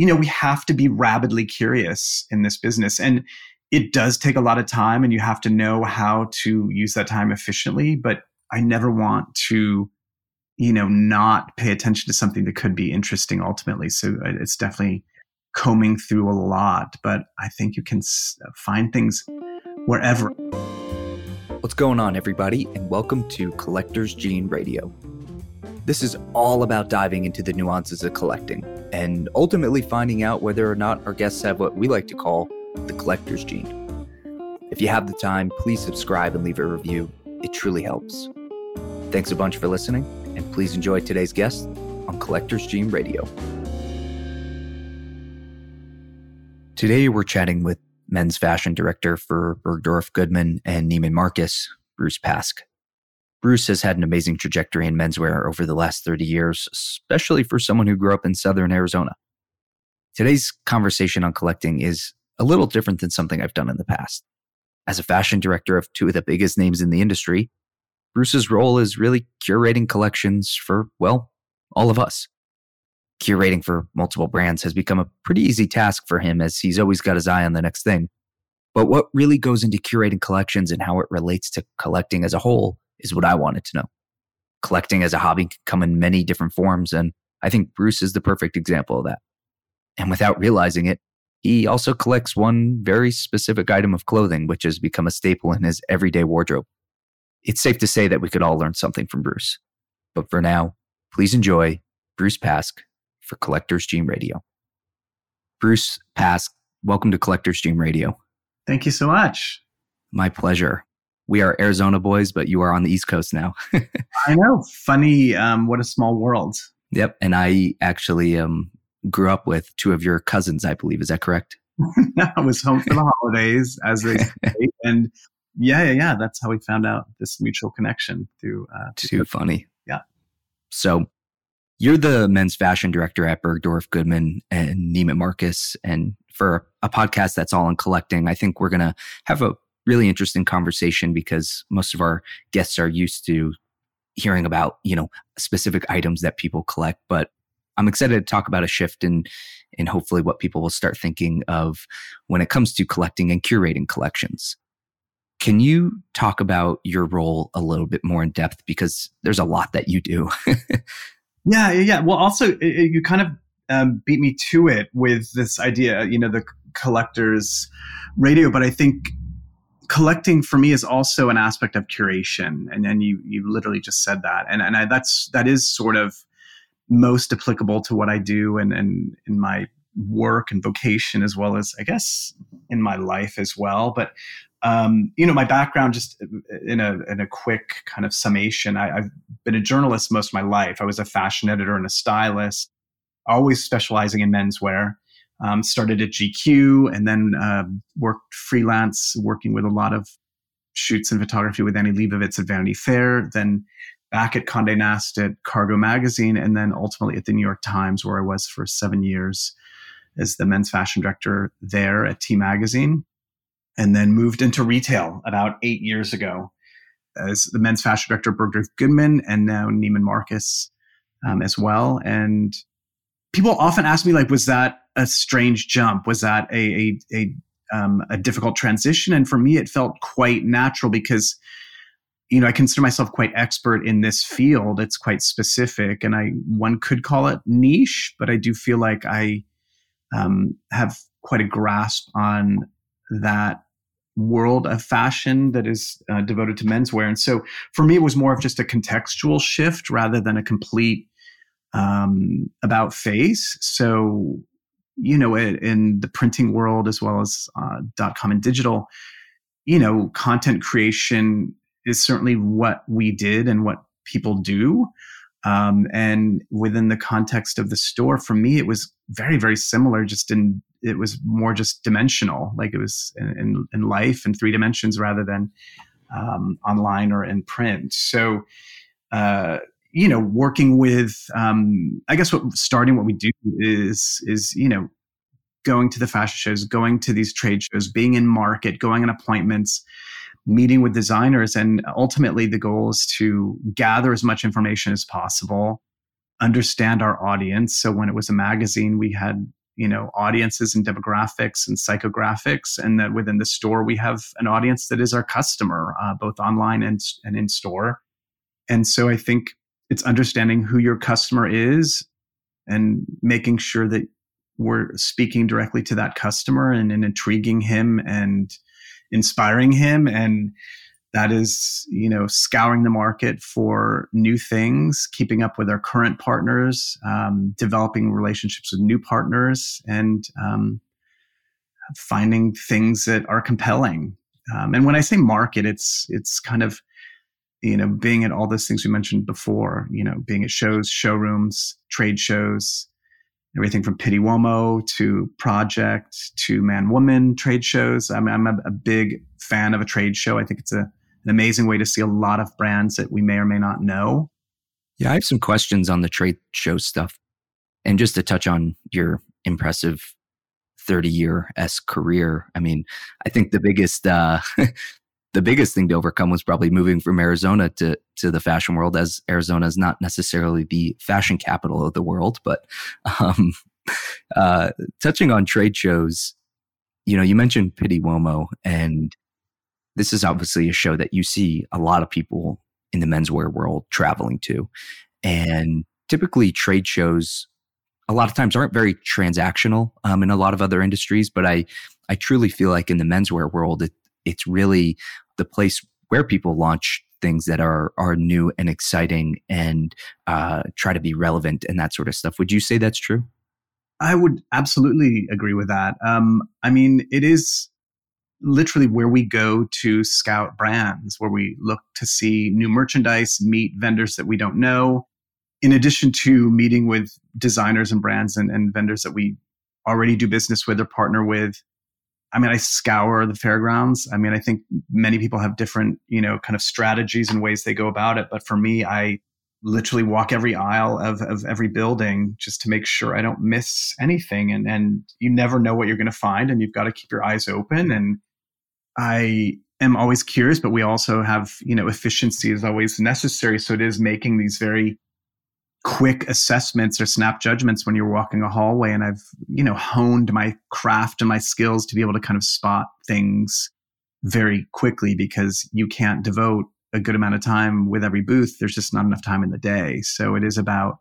you know, we have to be rabidly curious in this business. And it does take a lot of time, and you have to know how to use that time efficiently. But I never want to, you know, not pay attention to something that could be interesting ultimately. So it's definitely combing through a lot, but I think you can find things wherever. What's going on, everybody, and welcome to Collectors Gene Radio. This is all about diving into the nuances of collecting and ultimately finding out whether or not our guests have what we like to call the collector's gene. If you have the time, please subscribe and leave a review. It truly helps. Thanks a bunch for listening, and please enjoy today's guest on Collector's Gene Radio. Today, we're chatting with men's fashion director for Bergdorf Goodman and Neiman Marcus, Bruce Pask. Bruce has had an amazing trajectory in menswear over the last 30 years, especially for someone who grew up in Southern Arizona. Today's conversation on collecting is a little different than something I've done in the past. As a fashion director of two of the biggest names in the industry, Bruce's role is really curating collections for, well, all of us. Curating for multiple brands has become a pretty easy task for him, as he's always got his eye on the next thing. But what really goes into curating collections and how it relates to collecting as a whole is what I wanted to know. Collecting as a hobby can come in many different forms, and I think Bruce is the perfect example of that. And without realizing it, he also collects one very specific item of clothing, which has become a staple in his everyday wardrobe. It's safe to say that we could all learn something from Bruce. But for now, please enjoy Bruce Pask for Collectors Gene Radio. Bruce Pask, welcome to Collectors Gene Radio. Thank you so much. My pleasure. We are Arizona boys, but you are on the East Coast now. I know. Funny, what a small world. Yep. And I actually... grew up with two of your cousins, I believe. Is that correct? I was home for the holidays, as they say. And yeah. That's how we found out this mutual connection through. Too funny. Yeah. So you're the men's fashion director at Bergdorf Goodman and Neiman Marcus. And for a podcast that's all on collecting, I think we're going to have a really interesting conversation because most of our guests are used to hearing about, you know, specific items that people collect. But I'm excited to talk about a shift in hopefully what people will start thinking of when it comes to collecting and curating collections. Can you talk about your role a little bit more in depth? Because there's a lot that you do. Yeah. Well, also, you kind of beat me to it with this idea, you know, the collector's radio. But I think collecting for me is also an aspect of curation. And then you literally just said that. And that is sort of most applicable to what I do and in my work and vocation, as well as, I guess, in my life as well. But, you know, my background, just in a quick kind of summation, I've been a journalist most of my life. I was a fashion editor and a stylist, always specializing in menswear. Started at GQ and then worked freelance, working with a lot of shoots and photography with Annie Leibovitz at Vanity Fair, then back at Condé Nast at Cargo Magazine, and then ultimately at the New York Times, where I was for 7 years as the men's fashion director there at T Magazine, and then moved into retail about 8 years ago as the men's fashion director at Bergdorf Goodman and now Neiman Marcus as well. And people often ask me, like, was that a strange jump? Was that a difficult transition? And for me, it felt quite natural because, you know, I consider myself quite expert in this field. It's quite specific, and one could call it niche, but I do feel like I have quite a grasp on that world of fashion that is devoted to menswear. And so for me, it was more of just a contextual shift rather than a complete about face. So, you know, in the printing world, as well as .com and digital, you know, content creation is certainly what we did and what people do. And within the context of the store, for me, it was very, very similar. It was more just dimensional, like it was in life in three dimensions rather than online or in print. So, you know, working with, I guess what we do is, you know, going to the fashion shows, going to these trade shows, being in market, going on appointments, meeting with designers. And ultimately, the goal is to gather as much information as possible, understand our audience. So when it was a magazine, we had, you know, audiences and demographics and psychographics, and that within the store, we have an audience that is our customer, both online and in store. And so I think it's understanding who your customer is and making sure that we're speaking directly to that customer and intriguing him and inspiring him. And that is, you know, scouring the market for new things, keeping up with our current partners, developing relationships with new partners, and finding things that are compelling. And when I say market, it's kind of, you know, being at all those things we mentioned before, you know, being at shows, showrooms, trade shows, everything from Pitti Uomo to Project to Man Woman trade shows. I mean, I'm a big fan of a trade show. I think it's an amazing way to see a lot of brands that we may or may not know. Yeah, I have some questions on the trade show stuff. And just to touch on your impressive 30-year-esque career, I mean, I think the biggest the biggest thing to overcome was probably moving from Arizona to the fashion world, as Arizona is not necessarily the fashion capital of the world. But touching on trade shows, you know, you mentioned Pitti Uomo, and this is obviously a show that you see a lot of people in the menswear world traveling to. And typically trade shows a lot of times aren't very transactional in a lot of other industries, but I truly feel like in the menswear world, it's really the place where people launch things that are new and exciting and try to be relevant and that sort of stuff. Would you say that's true? I would absolutely agree with that. I mean, it is literally where we go to scout brands, where we look to see new merchandise, meet vendors that we don't know, in addition to meeting with designers and brands and vendors that we already do business with or partner with. I mean, I scour the fairgrounds. I mean, I think many people have different, you know, kind of strategies and ways they go about it. But for me, I literally walk every aisle of every building just to make sure I don't miss anything. And you never know what you're going to find, and you've got to keep your eyes open. And I am always curious, but we also have, you know, efficiency is always necessary. So it is making these very quick assessments or snap judgments when you're walking a hallway. And I've, you know, honed my craft and my skills to be able to kind of spot things very quickly, because you can't devote a good amount of time with every booth. There's just not enough time in the day. So it is about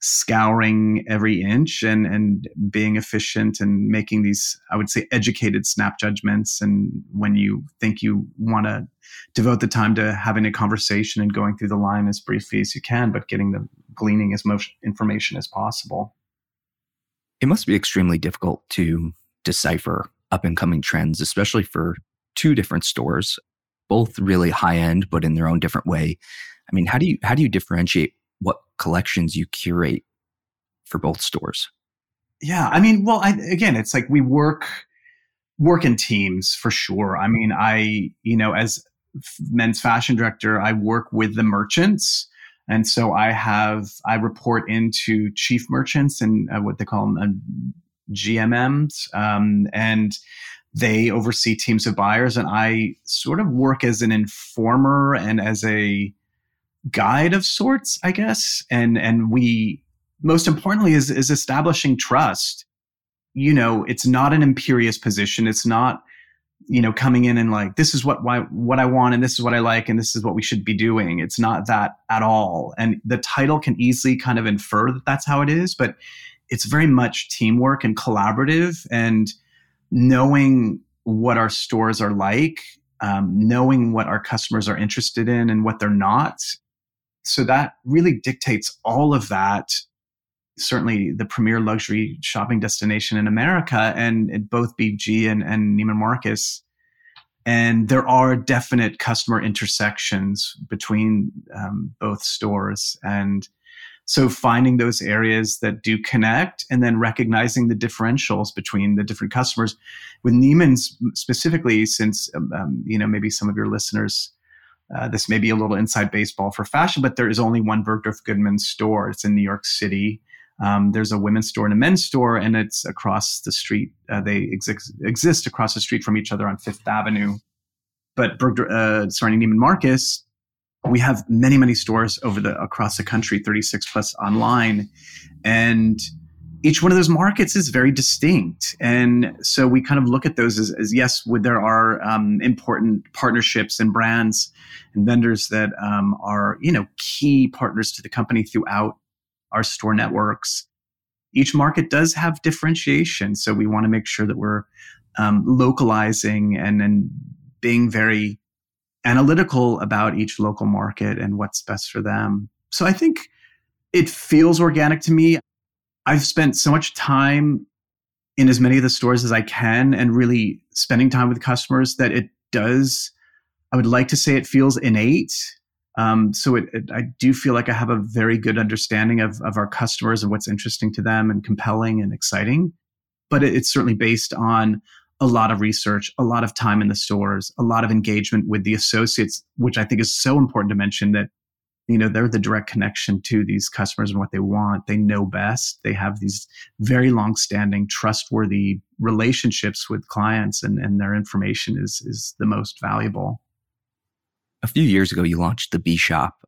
scouring every inch and being efficient and making these, I would say, educated snap judgments. And when you think you want to devote the time to having a conversation and going through the line as briefly as you can, but gleaning as much information as possible. It must be extremely difficult to decipher up and coming trends, especially for two different stores, both really high end, but in their own different way. I mean, how do you differentiate what collections you curate for both stores? Yeah, I mean, well, again, it's like we work in teams for sure. I mean, as men's fashion director, I work with the merchants. And so I report into chief merchants and what they call them, GMMs, and they oversee teams of buyers. And I sort of work as an informer and as a guide of sorts, I guess. And we, most importantly, is establishing trust. You know, it's not an imperious position. It's not, you know, coming in and like, this is what I want, and this is what I like, and this is what we should be doing. It's not that at all. And the title can easily kind of infer that that's how it is, but it's very much teamwork and collaborative, and knowing what our stores are like, knowing what our customers are interested in and what they're not. So that really dictates all of that. Certainly the premier luxury shopping destination in America, and both BG and Neiman Marcus. And there are definite customer intersections between both stores. And so finding those areas that do connect, and then recognizing the differentials between the different customers. With Neiman specifically, since, you know, maybe some of your listeners, this may be a little inside baseball for fashion, but there is only one Bergdorf Goodman store. It's in New York City. There's a women's store and a men's store, and it's across the street. They exist across the street from each other on Fifth Avenue. But Neiman Marcus, we have many, many stores across the country, 36 plus online. And each one of those markets is very distinct. And so we kind of look at those as yes, there are important partnerships and brands and vendors that are, you know, key partners to the company throughout our store networks. Each market does have differentiation. So we want to make sure that we're localizing and being very analytical about each local market and what's best for them. So I think it feels organic to me. I've spent so much time in as many of the stores as I can and really spending time with customers that it does, I would like to say it feels innate. I do feel like I have a very good understanding of our customers and what's interesting to them and compelling and exciting. But it's certainly based on a lot of research, a lot of time in the stores, a lot of engagement with the associates, which I think is so important to mention that, you know, they're the direct connection to these customers and what they want. They know best. They have these very long-standing, trustworthy relationships with clients, and their information is the most valuable. A few years ago, you launched the B. Shop.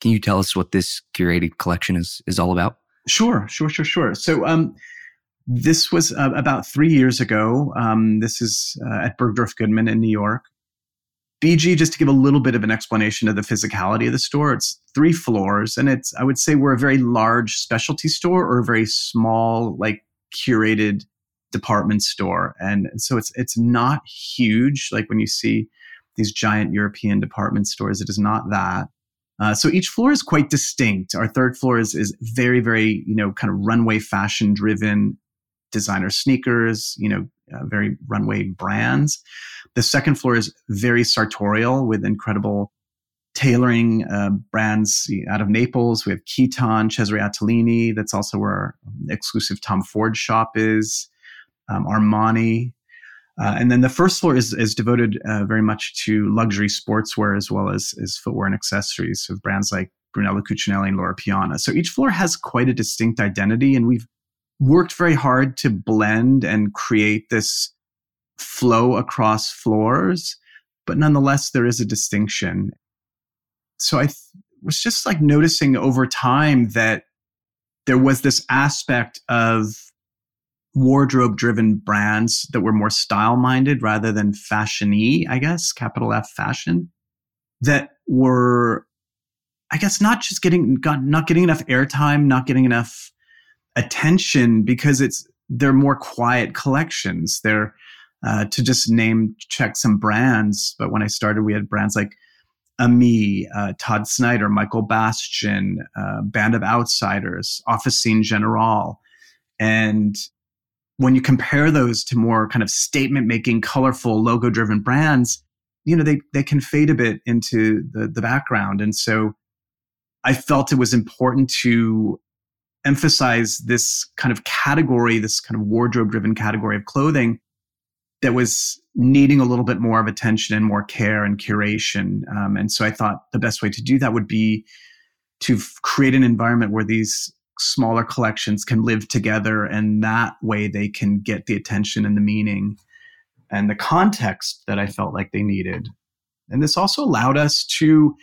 Can you tell us what this curated collection is all about? Sure. So this was about 3 years ago. This is at Bergdorf Goodman in New York. BG, just to give a little bit of an explanation of the physicality of the store, it's 3 floors. And I would say we're a very large specialty store or a very small, like curated department store. And so it's not huge. Like when you see these giant European department stores, it is not that. So each floor is quite distinct. Our third floor is very, very, you know, kind of runway fashion driven designer sneakers, you know, very runway brands. The second floor is very sartorial with incredible tailoring brands out of Naples. We have Kiton, Cesare Attolini. That's also where our exclusive Tom Ford shop is, Armani. And then the first floor is devoted very much to luxury sportswear as well as footwear and accessories of brands like Brunello Cucinelli and Laura Piana. So each floor has quite a distinct identity, and we've worked very hard to blend and create this flow across floors, but nonetheless, there is a distinction. So I was just like noticing over time that there was this aspect of wardrobe-driven brands that were more style-minded rather than fashion-y, I guess, capital F fashion, that were, I guess, not getting enough airtime, not getting enough attention because they're more quiet collections. They're to just check some brands. But when I started, we had brands like Ami, Todd Snyder, Michael Bastian, Band of Outsiders, Officine Generale. And when you compare those to more kind of statement-making, colorful, logo-driven brands, you know, they can fade a bit into the background. And so I felt it was important to emphasize this kind of category, this kind of wardrobe-driven category of clothing that was needing a little bit more of attention and more care and curation. And so I thought the best way to do that would be to create an environment where these smaller collections can live together, and that way they can get the attention and the meaning and the context that I felt like they needed. And this also allowed us to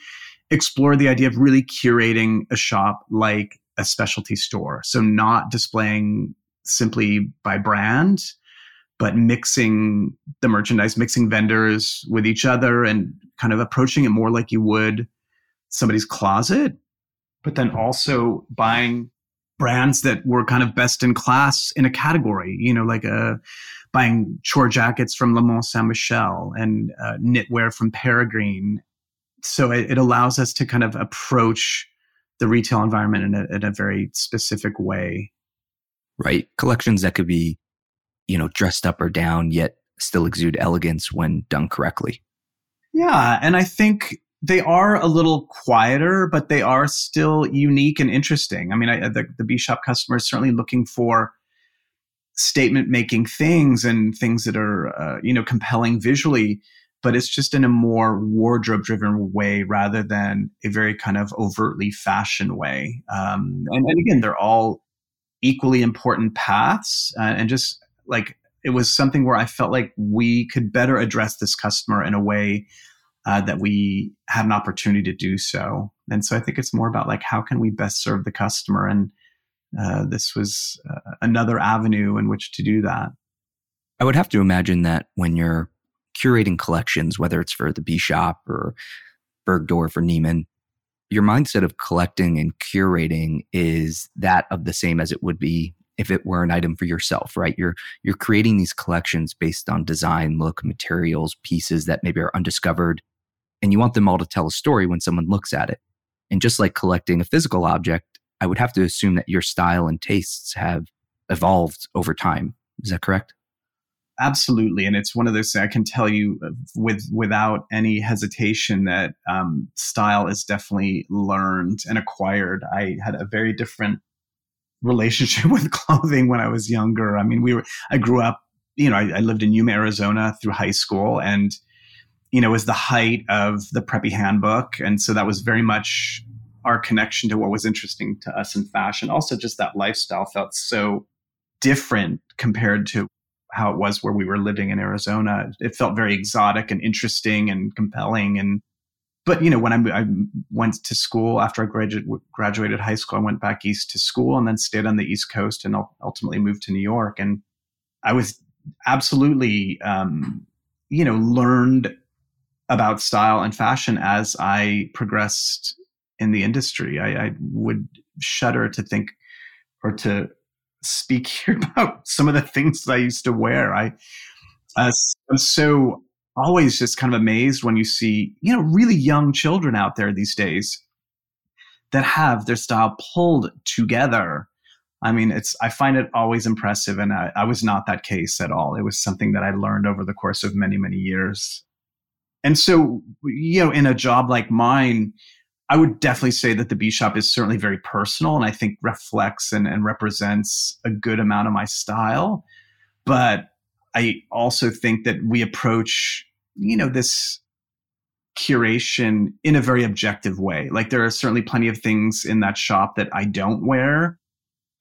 explore the idea of really curating a shop like a specialty store. So not displaying simply by brand, but mixing the merchandise, mixing vendors with each other and kind of approaching it more like you would somebody's closet, but then also buying brands that were kind of best in class in a category, you know, like buying chore jackets from Le Mont Saint-Michel and knitwear from Peregrine. So it allows us to kind of approach the retail environment in a very specific way. Right. Collections that could be, you know, dressed up or down, yet still exude elegance when done correctly. Yeah. And I think they are a little quieter, but they are still unique and interesting. I mean, the B Shop customer is certainly looking for statement-making things and things that are, you know, compelling visually, but it's just in a more wardrobe-driven way rather than a very kind of overtly fashion way. And again, they're all equally important paths. And just like, it was something where I felt like we could better address this customer in a way that we had an opportunity to do so. And so I think it's more about like, how can we best serve the customer? And This was another avenue in which to do that. I would have to imagine that when you're curating collections, whether it's for the B. Shop or Bergdorf or Neiman, your mindset of collecting and curating is that of the same as it would be if it were an item for yourself, right? You're creating these collections based on design, look, materials, pieces that maybe are undiscovered, and you want them all to tell a story when someone looks at it. And just like collecting a physical object, I would have to assume that your style and tastes have evolved over time. Is that correct? Absolutely. And it's one of those things I can tell you without any hesitation that style is definitely learned and acquired. I had a very different relationship with clothing when I was younger. I mean, I grew up, I lived in Yuma, Arizona through high school, and, it was the height of the preppy handbook. And so that was very much our connection to what was interesting to us in fashion. Also, just that lifestyle felt so different compared to how it was where we were living in Arizona. It felt very exotic and interesting and compelling. But when I went to school after I graduated high school, I went back east to school and then stayed on the East Coast and ultimately moved to New York. And I was absolutely, learned about style and fashion as I progressed in the industry. I would shudder to think or to speak here about some of the things that I used to wear. I'm so always just kind of amazed when you see, really young children out there these days that have their style pulled together. I mean, I find it always impressive. And I was not that case at all. It was something that I learned over the course of many, many years. And so, in a job like mine, I would definitely say that the B Shop is certainly very personal and I think reflects and represents a good amount of my style. But I also think that we approach, this curation in a very objective way. Like there are certainly plenty of things in that shop that I don't wear,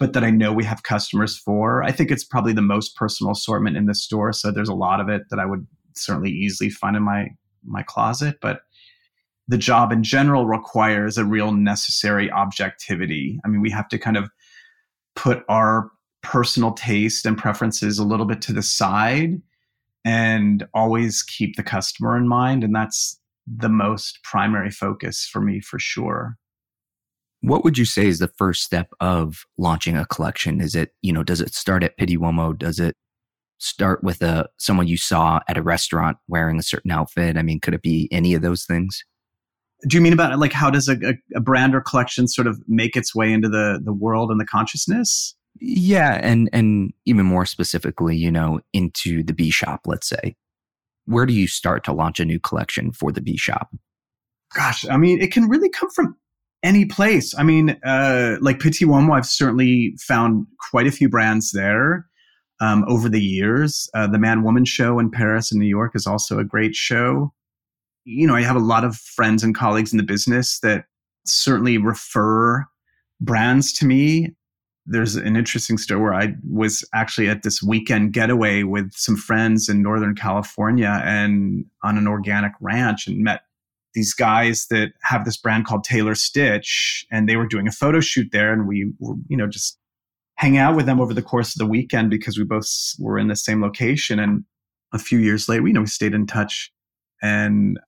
but that I know we have customers for. I think it's probably the most personal assortment in the store. So there's a lot of it that I would certainly easily find in my closet. But the job in general requires a real necessary objectivity. I mean, we have to kind of put our personal taste and preferences a little bit to the side and always keep the customer in mind. And that's the most primary focus for me, for sure. What would you say is the first step of launching a collection? Is it, does it start at Pitti Uomo? Does it start with someone you saw at a restaurant wearing a certain outfit? I mean, could it be any of those things? Do you mean about like how does a brand or collection sort of make its way into the world and the consciousness? Yeah, and even more specifically, into the B Shop, let's say. Where do you start to launch a new collection for the B Shop? Gosh, I mean, it can really come from any place. I mean, like Pitti Uomo, I've certainly found quite a few brands there over the years. The Man Woman show in Paris and New York is also a great show. I have a lot of friends and colleagues in the business that certainly refer brands to me. There's an interesting story where I was actually at this weekend getaway with some friends in Northern California and on an organic ranch and met these guys that have this brand called Taylor Stitch, and they were doing a photo shoot there. And we were, just hang out with them over the course of the weekend because we both were in the same location. And a few years later, we stayed in touch and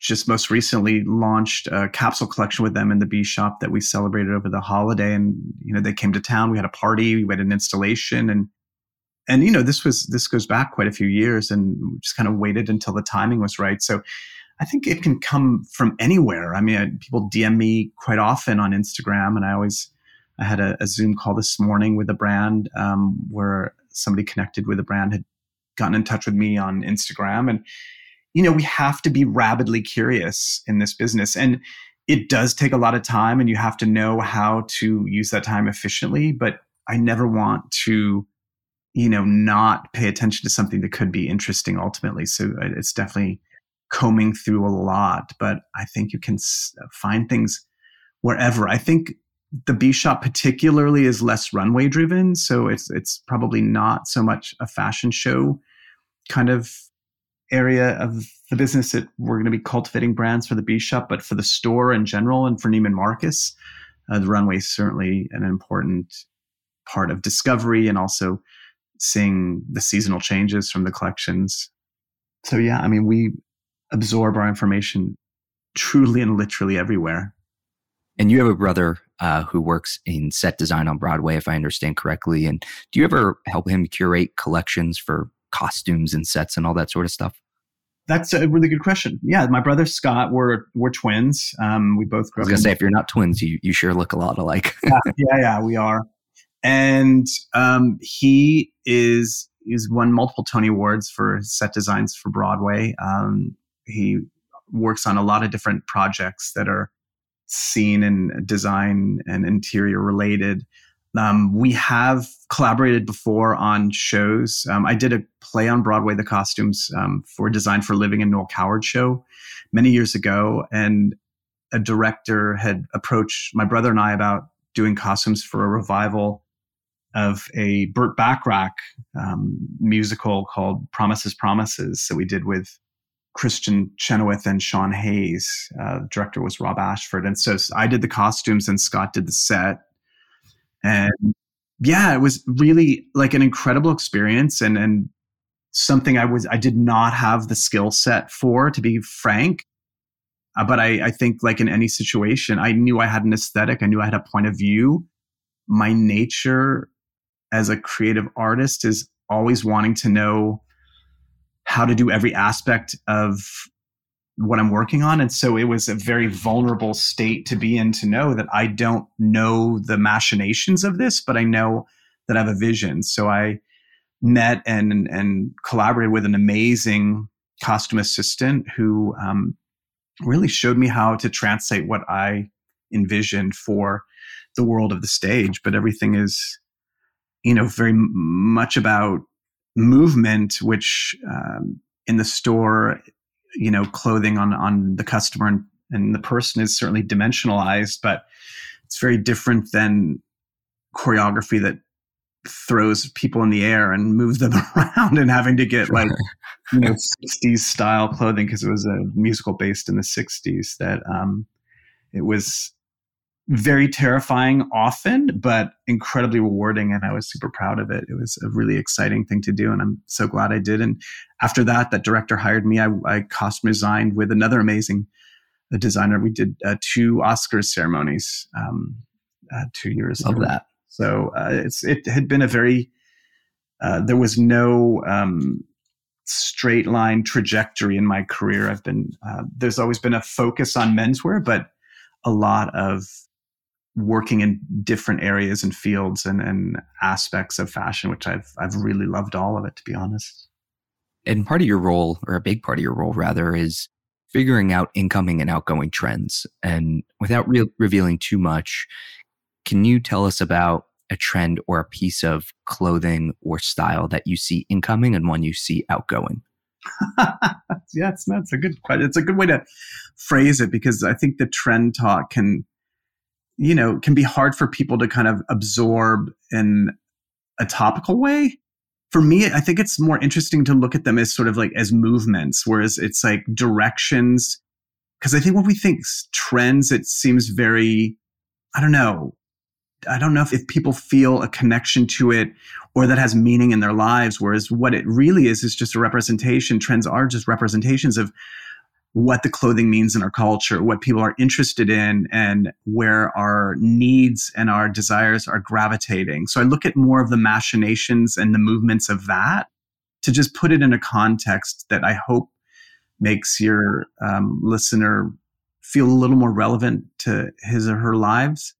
just most recently launched a capsule collection with them in the B Shop that we celebrated over the holiday. And, they came to town, we had a party, we had an installation and this goes back quite a few years and just kind of waited until the timing was right. So I think it can come from anywhere. I mean, people DM me quite often on Instagram, and I had a Zoom call this morning with a brand where somebody connected with a brand had gotten in touch with me on Instagram. And we have to be rabidly curious in this business, and it does take a lot of time and you have to know how to use that time efficiently. But I never want to, not pay attention to something that could be interesting ultimately. So it's definitely combing through a lot, but I think you can find things wherever. I think the B Shop particularly is less runway driven. So it's probably not so much a fashion show kind of area of the business that we're going to be cultivating brands for the B Shop, but for the store in general and for Neiman Marcus, the runway is certainly an important part of discovery and also seeing the seasonal changes from the collections. So yeah, I mean, we absorb our information truly and literally everywhere. And you have a brother who works in set design on Broadway, if I understand correctly. And do you ever help him curate collections for costumes and sets and all that sort of stuff? That's a really good question. Yeah, my brother Scott, we're twins. We both grew up. I was going to say, if you're not twins, you sure look a lot alike. yeah, we are. And he's won multiple Tony Awards for set designs for Broadway. He works on a lot of different projects that are scene and design and interior related. We have collaborated before on shows. I did a play on Broadway, the costumes for Design for Living and Noel Coward show many years ago. And a director had approached my brother and I about doing costumes for a revival of a Burt Bacharach musical called Promises, Promises that we did with Christian Chenoweth and Sean Hayes. The director was Rob Ashford. And so I did the costumes and Scott did the set. And yeah, it was really like an incredible experience and something I did not have the skill set for, to be frank. But I think like in any situation, I knew I had an aesthetic. I knew I had a point of view. My nature as a creative artist is always wanting to know how to do every aspect of what I'm working on. And so it was a very vulnerable state to be in, to know that I don't know the machinations of this, but I know that I have a vision. So I met and collaborated with an amazing costume assistant who really showed me how to translate what I envisioned for the world of the stage. But everything is, very much about movement, which in the store, clothing on the customer and the person is certainly dimensionalized, but it's very different than choreography that throws people in the air and moves them around and having to get like, 60s style clothing, because it was a musical based in the 60s that it was very terrifying often, but incredibly rewarding. And I was super proud of it. It was a really exciting thing to do. And I'm so glad I did. And after that director hired me. I costume designed with another amazing designer. We did two Oscars ceremonies 2 years ago. Love that. So it had been a very, there was no straight line trajectory in my career. There's always been a focus on menswear, but a lot of working in different areas and fields and aspects of fashion, which I've really loved all of it, to be honest. And part of your role, or a big part of your role rather, is figuring out incoming and outgoing trends. And without revealing too much, can you tell us about a trend or a piece of clothing or style that you see incoming and one you see outgoing? Yeah, that's a good question. It's a good way to phrase it, because I think the trend talk can be hard for people to kind of absorb in a topical way. For me, I think it's more interesting to look at them as sort of like as movements, whereas it's like directions. Because I think when we think trends, it seems very, I don't know if people feel a connection to it or that has meaning in their lives. Whereas what it really is just a representation. Trends are just representations of what the clothing means in our culture, what people are interested in, and where our needs and our desires are gravitating. So I look at more of the machinations and the movements of that to just put it in a context that I hope makes your listener feel a little more relevant to his or her lives.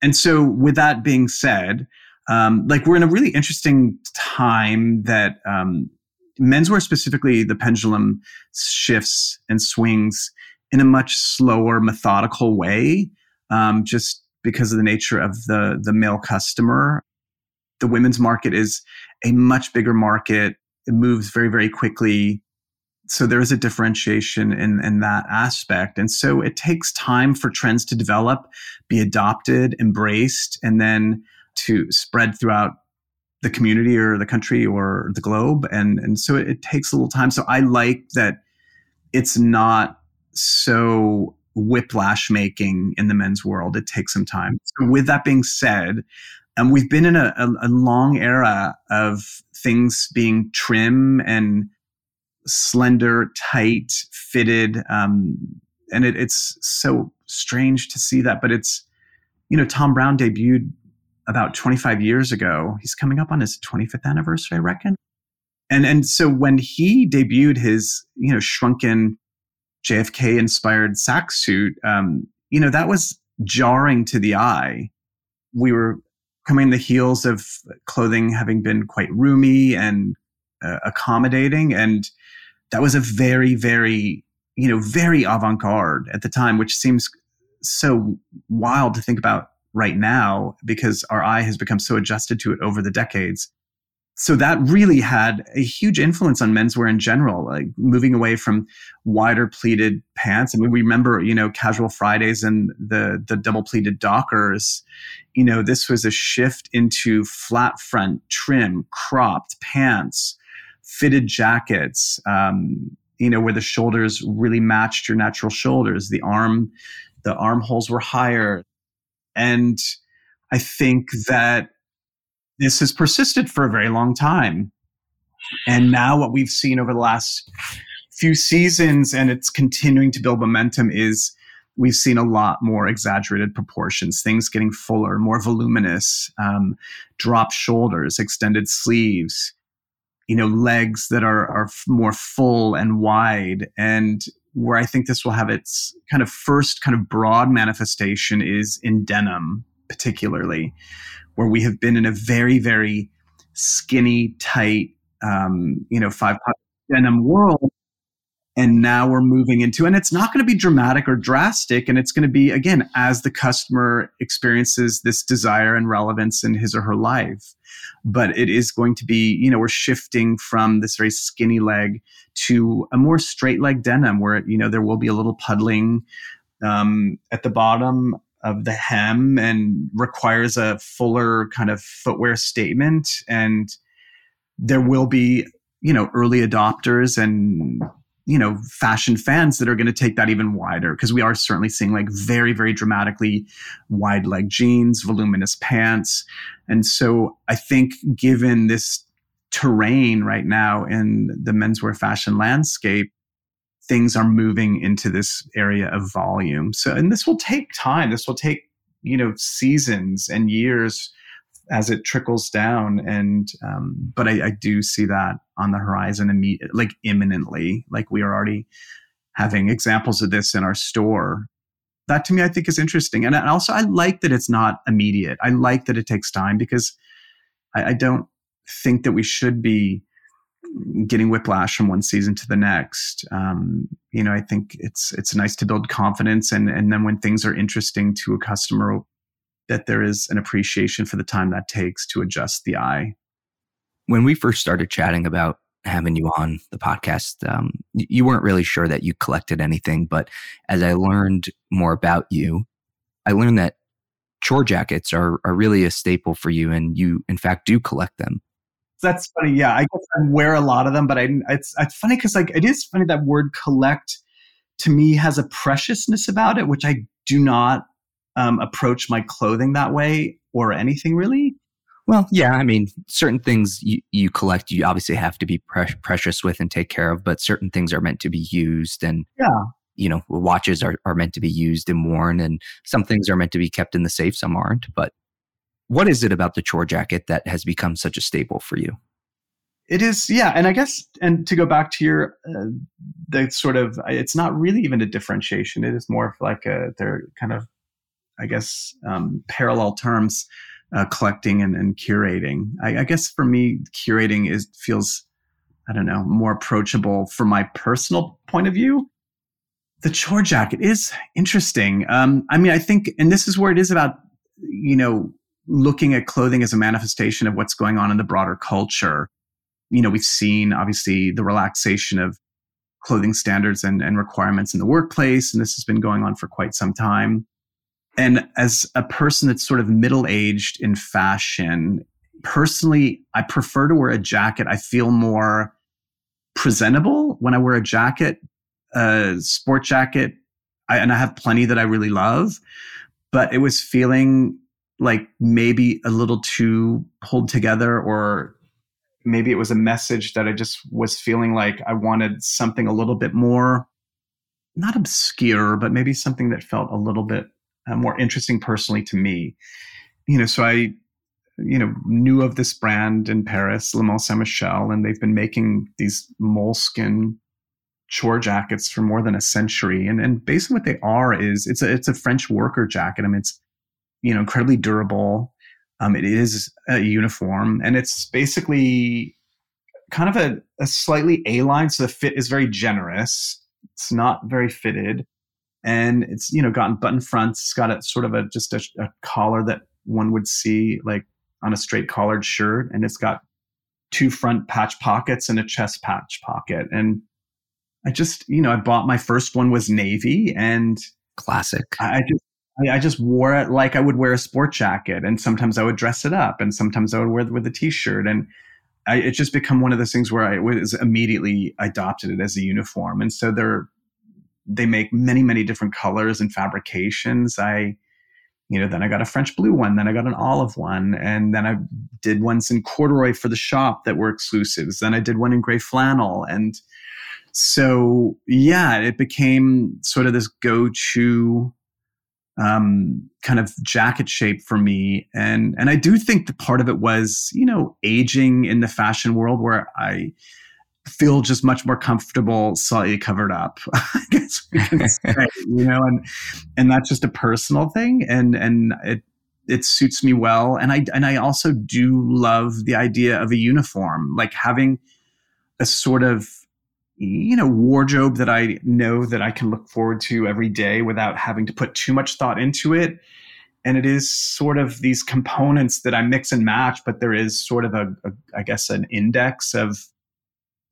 And so with that being said, we're in a really interesting time that menswear specifically, the pendulum shifts and swings in a much slower, methodical way, just because of the nature of the male customer. The women's market is a much bigger market. It moves very, very quickly. So there is a differentiation in that aspect. And so it takes time for trends to develop, be adopted, embraced, and then to spread throughout the community or the country or the globe. And so it takes a little time. So I like that it's not so whiplash making in the men's world. It takes some time. So with that being said, And we've been in a long era of things being trim and slender, tight, fitted. And it's so strange to see that. But it's, you know, Tom Brown debuted about 25 years ago. He's coming up on his 25th anniversary, I reckon. And so when he debuted his, you know, shrunken JFK-inspired sack suit, you know, that was jarring to the eye. We were coming in the heels of clothing having been quite roomy and accommodating. And that was a very, very, you know, very avant-garde at the time, which seems so wild to think about right now because our eye has become so adjusted to it over the decades. So that really had a huge influence on menswear in general, like moving away from wider pleated pants. I mean, we remember, you know, casual Fridays and the double pleated Dockers. You know, this was a shift into flat front, trim, cropped pants, fitted jackets, you know, where the shoulders really matched your natural shoulders. The armholes were higher. And I think that this has persisted for a very long time. And now what we've seen over the last few seasons, and it's continuing to build momentum, is we've seen a lot more exaggerated proportions, things getting fuller, more voluminous, drop shoulders, extended sleeves, you know, legs that are more full and wide. And where I think this will have its kind of first kind of broad manifestation is in denim, particularly, where we have been in a very, very skinny, tight, you know, 5 pocket denim world. And now we're moving into, and it's not going to be dramatic or drastic. And it's going to be, again, as the customer experiences this desire and relevance in his or her life. But it is going to be, you know, we're shifting from this very skinny leg to a more straight leg denim where, you know, there will be a little puddling at the bottom of the hem and requires a fuller kind of footwear statement. And there will be, you know, early adopters and, you know, fashion fans that are going to take that even wider, because we are certainly seeing like very, very dramatically wide leg jeans, voluminous pants. And so I think given this terrain right now in the menswear fashion landscape, things are moving into this area of volume. So, and this will take time. This will take, you know, seasons and years as it trickles down. And, but I do see that on the horizon, like imminently, like we are already having examples of this in our store. That to me, I think is interesting. And also I like that it's not immediate. I like that it takes time because I don't think that we should be getting whiplash from one season to the next. You know, I think it's nice to build confidence. And then when things are interesting to a customer, that there is an appreciation for the time that takes to adjust the eye. When we first started chatting about having you on the podcast, you weren't really sure that you collected anything. But as I learned more about you, I learned that chore jackets are really a staple for you. And you, in fact, do collect them. That's funny. Yeah, I guess I wear a lot of them, but it's funny because like it is funny that word collect to me has a preciousness about it, which I do not approach my clothing that way or anything really. Well, yeah, I mean, certain things you collect, you obviously have to be precious with and take care of, but certain things are meant to be used and yeah. You know, watches are meant to be used and worn, and some things are meant to be kept in the safe, some aren't, but. What is it about the chore jacket that has become such a staple for you? It is, yeah. And I guess, and to go back to your, that sort of, it's not really even a differentiation. It is more of like they're kind of, I guess, parallel terms, collecting and curating. I guess for me, curating feels, I don't know, more approachable from my personal point of view. The chore jacket is interesting. I mean, I think, and this is where it is about, you know, looking at clothing as a manifestation of what's going on in the broader culture. You know, we've seen obviously the relaxation of clothing standards and requirements in the workplace. And this has been going on for quite some time. And as a person that's sort of middle-aged in fashion, personally, I prefer to wear a jacket. I feel more presentable when I wear a jacket, a sport jacket. And I have plenty that I really love, but it was feeling like maybe a little too pulled together, or maybe it was a message that I just was feeling like I wanted something a little bit more, not obscure, but maybe something that felt a little bit more interesting personally to me. You know, so I, you know, knew of this brand in Paris, Le Mont Saint-Michel, and they've been making these moleskin chore jackets for more than a century. And basically what they are is it's a French worker jacket. I mean, it's, you know, incredibly durable. It is a uniform, and it's basically kind of a slightly A-line. So the fit is very generous. It's not very fitted, and it's, you know, gotten button fronts. It's got a sort of a collar that one would see like on a straight collared shirt, and it's got two front patch pockets and a chest patch pocket. And I just, you know, I bought my first one was navy, and classic. I just wore it like I would wear a sport jacket, and sometimes I would dress it up, and sometimes I would wear it with a t-shirt. And it just become one of those things where I was immediately adopted it as a uniform. And so they make many, many different colors and fabrications. You know, then I got a French blue one, then I got an olive one, and then I did ones in corduroy for the shop that were exclusives. Then I did one in gray flannel. And so, yeah, it became sort of this go-to kind of jacket shape for me. And I do think that part of it was, you know, aging in the fashion world, where I feel just much more comfortable slightly covered up, I guess we can say, you know, and that's just a personal thing. And it suits me well. And I also do love the idea of a uniform, like having a sort of, you know, wardrobe that I know that I can look forward to every day without having to put too much thought into it. And it is sort of these components that I mix and match, but there is sort of I guess, an index of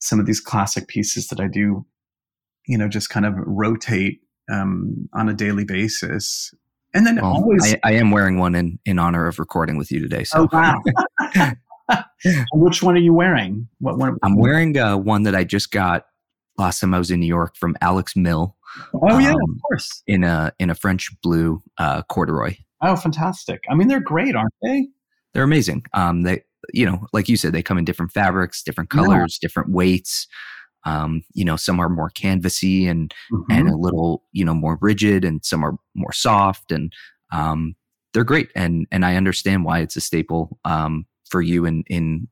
some of these classic pieces that I do, you know, just kind of rotate on a daily basis. And then I am wearing one in honor of recording with you today. So. Oh, wow. Which one are you wearing? What one? I'm wearing one that I just got last time I was in New York from Alex Mill. Oh yeah, of course. In a French blue corduroy. Oh, fantastic! I mean, they're great, aren't they? They're amazing. They, you know, like you said, they come in different fabrics, different colors, different weights. You know, some are more canvassy and a little, you know, more rigid, and some are more soft, and they're great. And I understand why it's a staple for you in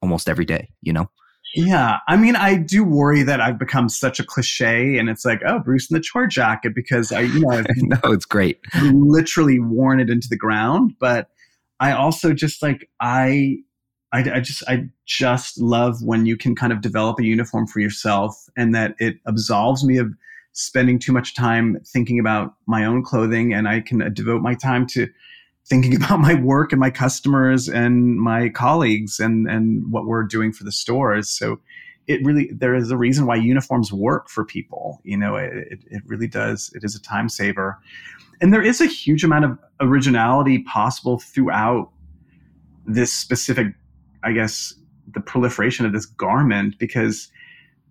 almost every day, you know. Yeah. I mean, I do worry that I've become such a cliche, and it's like, oh, Bruce in the chore jacket, because I, you know, I've no, it's great. Literally worn it into the ground. But I also just like, I just love when you can kind of develop a uniform for yourself, and that it absolves me of spending too much time thinking about my own clothing, and I can devote my time to thinking about my work and my customers and my colleagues and what we're doing for the stores. So it really, there is a reason why uniforms work for people. You know, it really does. It is a time saver. And there is a huge amount of originality possible throughout this specific, I guess, the proliferation of this garment, because,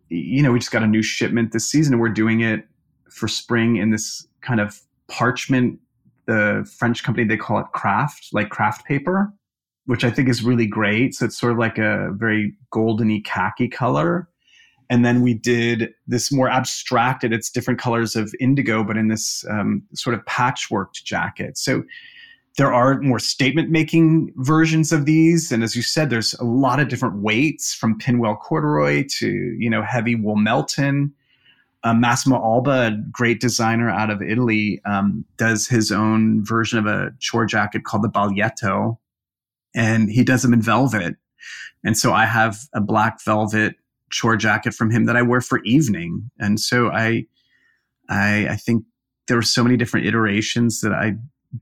you know, we just got a new shipment this season, and we're doing it for spring in this kind of parchment. The French company, they call it craft, like craft paper, which I think is really great. So it's sort of like a very goldeny khaki color. And then we did this more abstracted, it's different colors of indigo, but in this sort of patchworked jacket. So there are more statement-making versions of these. And as you said, there's a lot of different weights, from pinwheel corduroy to, you know, heavy wool melton. Massimo Alba, a great designer out of Italy, does his own version of a chore jacket called the Baglietto, and he does them in velvet. And so I have a black velvet chore jacket from him that I wear for evening. And so I think there were so many different iterations that I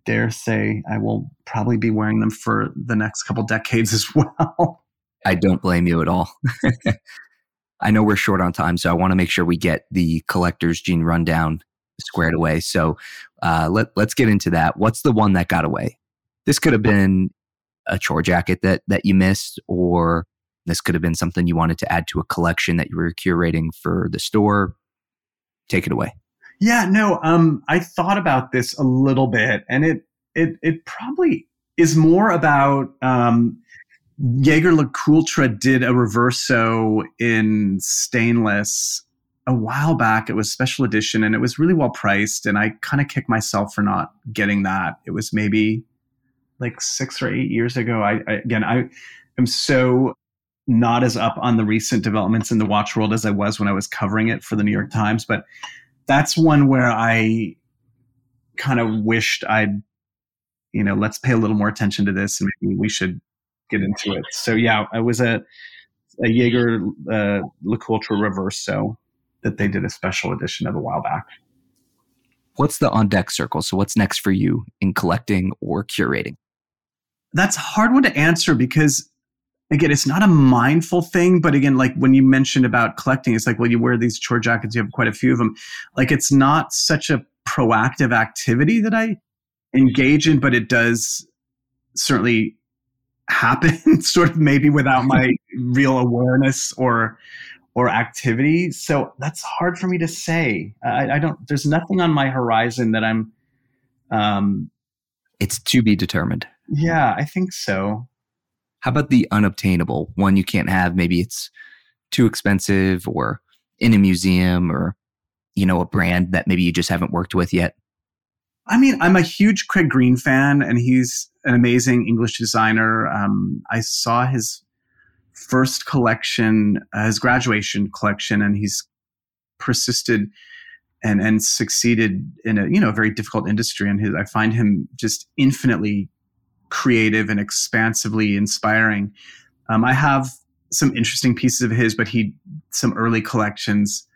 dare say I will probably be wearing them for the next couple decades as well. I don't blame you at all. I know we're short on time, so I want to make sure we get the Collector's Gene rundown squared away. So let's get into that. What's the one that got away? This could have been a chore jacket that you missed, or this could have been something you wanted to add to a collection that you were curating for the store. Take it away. Yeah, no, I thought about this a little bit, and it probably is more about Jaeger-LeCoultre did a Reverso in stainless a while back. It was special edition and it was really well priced. And I kind of kicked myself for not getting that. It was maybe like 6 or 8 years ago. I am so not as up on the recent developments in the watch world as I was when I was covering it for the New York Times. But that's one where I kind of wished I'd, you know, let's pay a little more attention to this and maybe we should get into it. So yeah, I was a Jaeger-LeCoultre Reverso that they did a special edition of a while back. What's the on deck circle? So what's next for you in collecting or curating? That's a hard one to answer because again, it's not a mindful thing, but again, like when you mentioned about collecting, it's like, well, you wear these chore jackets, you have quite a few of them. Like it's not such a proactive activity that I engage in, but it does certainly happen sort of maybe without my real awareness or activity. So that's hard for me to say. I don't, there's nothing on my horizon that I'm, it's to be determined. Yeah, I think so. How about the unobtainable one you can't have? Maybe it's too expensive or in a museum or, you know, a brand that maybe you just haven't worked with yet. I mean, I'm a huge Craig Green fan and he's an amazing English designer. I saw his first collection, his graduation collection, and he's persisted and succeeded in a, you know, very difficult industry. And I find him just infinitely creative and expansively inspiring. I have some interesting pieces of his, but some early collections.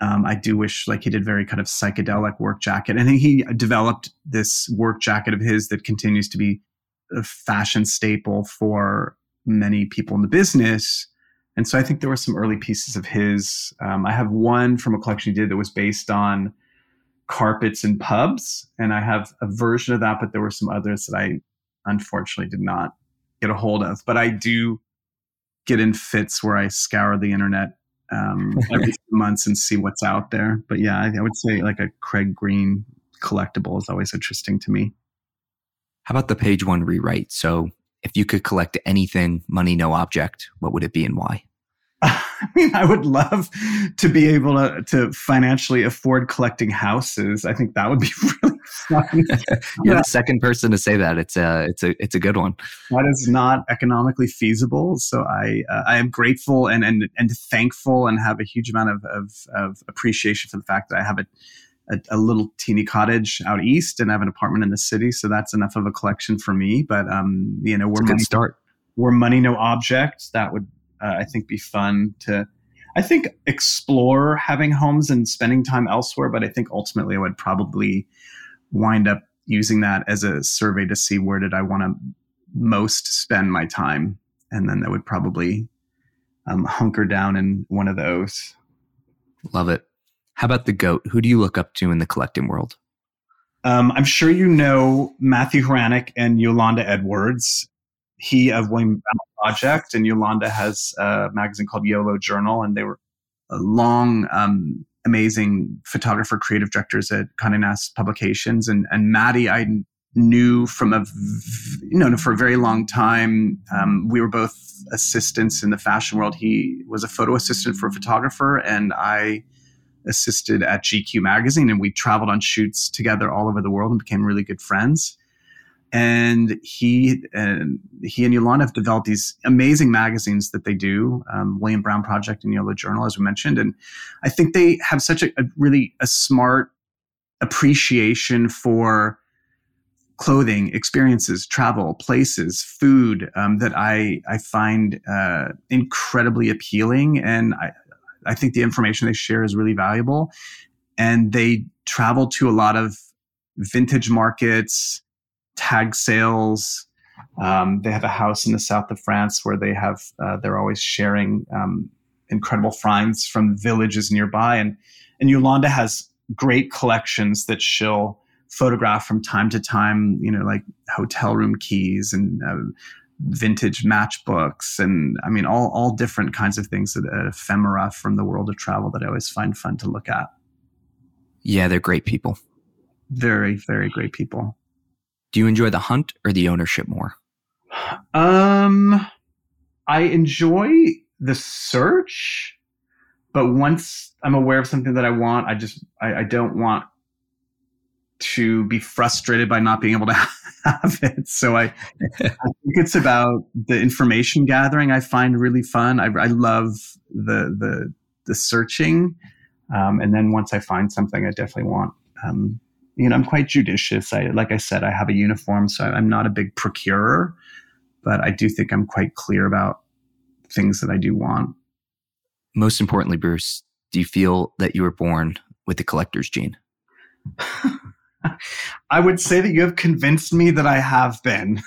I do wish, like, he did very kind of psychedelic work jacket. And he developed this work jacket of his that continues to be a fashion staple for many people in the business. And so I think there were some early pieces of his. I have one from a collection he did that was based on carpets in pubs. And I have a version of that, but there were some others that I unfortunately did not get a hold of, but I do get in fits where I scour the internet every few months and see what's out there. But yeah, I would say like a Craig Green collectible is always interesting to me. How about the page one rewrite? So if you could collect anything, money, no object, what would it be and why? I mean, I would love to be able to financially afford collecting houses. I think that would be really fun. You're the second person to say that. It's a good one. That is not economically feasible. So I am grateful and thankful and have a huge amount of appreciation for the fact that I have a little teeny cottage out east and I have an apartment in the city. So that's enough of a collection for me. But you know, we're good start. We're money, no object. That would. I think be fun to, I think, explore having homes and spending time elsewhere. But I think ultimately I would probably wind up using that as a survey to see where did I want to most spend my time. And then that would probably hunker down in one of those. Love it. How about the GOAT? Who do you look up to in the collecting world? I'm sure you know Matthew Hranek and Yolanda Edwards. He of William Brown Project, and Yolanda has a magazine called Yolo Journal, and they were a long, amazing photographer, creative directors at Condé Nast Publications. And Maddie, I knew from for a very long time. We were both assistants in the fashion world. He was a photo assistant for a photographer, and I assisted at GQ magazine, and we traveled on shoots together all over the world and became really good friends. And he and Yolanda have developed these amazing magazines that they do, William Brown Project and Yolo Journal, as we mentioned. And I think they have such a really smart appreciation for clothing, experiences, travel, places, food, that I find incredibly appealing. And I think the information they share is really valuable. And they travel to a lot of vintage markets, tag sales. They have a house in the south of France where they have, they're always sharing incredible finds from villages nearby. And Yolanda has great collections that she'll photograph from time to time, you know, like hotel room keys and vintage matchbooks. And I mean, all different kinds of things, ephemera from the world of travel that I always find fun to look at. Yeah, they're great people. Very, very great people. Do you enjoy the hunt or the ownership more? I enjoy the search, but once I'm aware of something that I want, I don't want to be frustrated by not being able to have it. So I think it's about the information gathering I find really fun. I love the searching. And then once I find something I definitely want, I'm quite judicious. Like I said, I have a uniform, so I'm not a big procurer, but I do think I'm quite clear about things that I do want. Most importantly, Bruce, do you feel that you were born with the collector's gene? I would say that you have convinced me that I have been.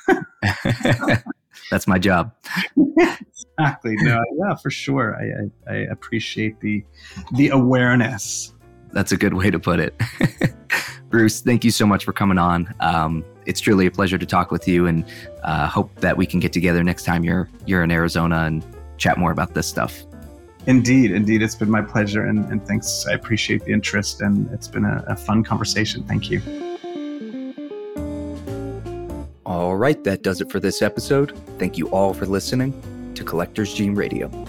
That's my job. Exactly. No, yeah, for sure. I appreciate the awareness. That's a good way to put it. Bruce, thank you so much for coming on. It's truly a pleasure to talk with you, and hope that we can get together next time you're in Arizona and chat more about this stuff. Indeed. It's been my pleasure, and thanks. I appreciate the interest, and it's been a fun conversation. Thank you. All right, that does it for this episode. Thank you all for listening to Collectors Gene Radio.